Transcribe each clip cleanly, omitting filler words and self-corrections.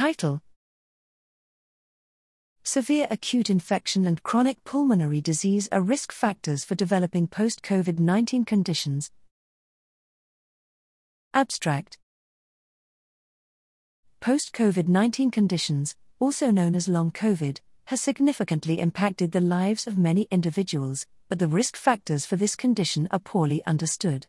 Title: Severe acute infection and chronic pulmonary disease are risk factors for developing post-COVID-19 conditions. Abstract: Post-COVID-19 conditions, also known as long COVID, has significantly impacted the lives of many individuals, but the risk factors for this condition are poorly understood.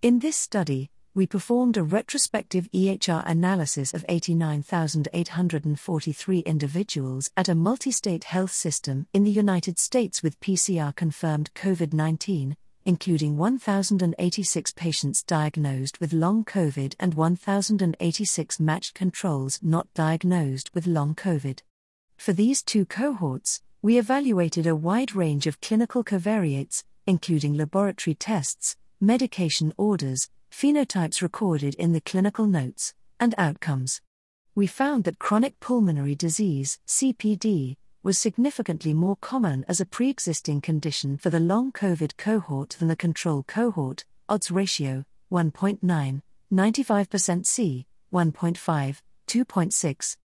In this study, we performed a retrospective EHR analysis of 89,843 individuals at a multi-state health system in the United States with PCR-confirmed COVID-19, including 1,086 patients diagnosed with long COVID and 1,086 matched controls not diagnosed with long COVID. For these two cohorts, we evaluated a wide range of clinical covariates, including laboratory tests, medication orders, phenotypes recorded in the clinical notes, and outcomes. We found that chronic pulmonary disease, CPD, was significantly more common as a pre-existing condition for the long COVID cohort than the control cohort, odds ratio 1.9, 95% C, 1.5, 2.6.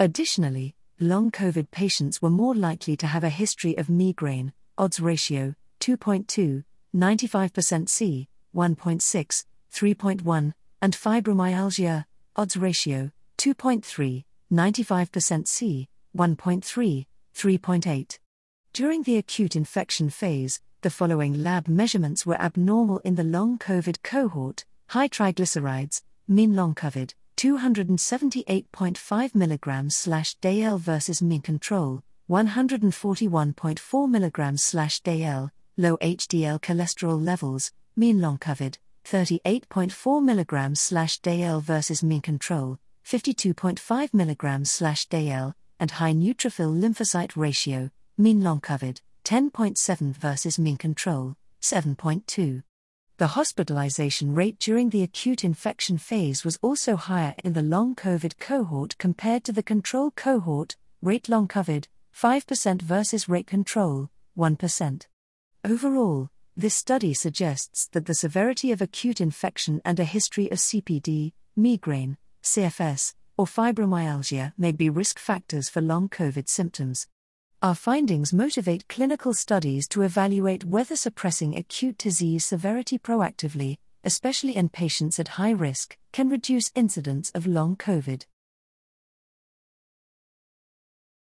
Additionally, long COVID patients were more likely to have a history of migraine, odds ratio 2.2, 95% C, 1.6, 3.1, and fibromyalgia, odds ratio 2.3, 95% C, 1.3, 3.8. During the acute infection phase, the following lab measurements were abnormal in the long COVID cohort: high triglycerides, mean long COVID, 278.5 mg/dL versus mean control, 141.4 mg/dL, low HDL cholesterol levels, mean long COVID, 38.4 mg/dL versus mean control, 52.5 mg/dL, and high neutrophil lymphocyte ratio, mean long COVID, 10.7 versus mean control, 7.2. The hospitalization rate during the acute infection phase was also higher in the long COVID cohort compared to the control cohort, rate long COVID, 5% versus rate control, 1%. Overall, this study suggests that the severity of acute infection and a history of CPD, migraine, CFS, or fibromyalgia may be risk factors for long COVID symptoms. Our findings motivate clinical studies to evaluate whether suppressing acute disease severity proactively, especially in patients at high risk, can reduce incidence of long COVID.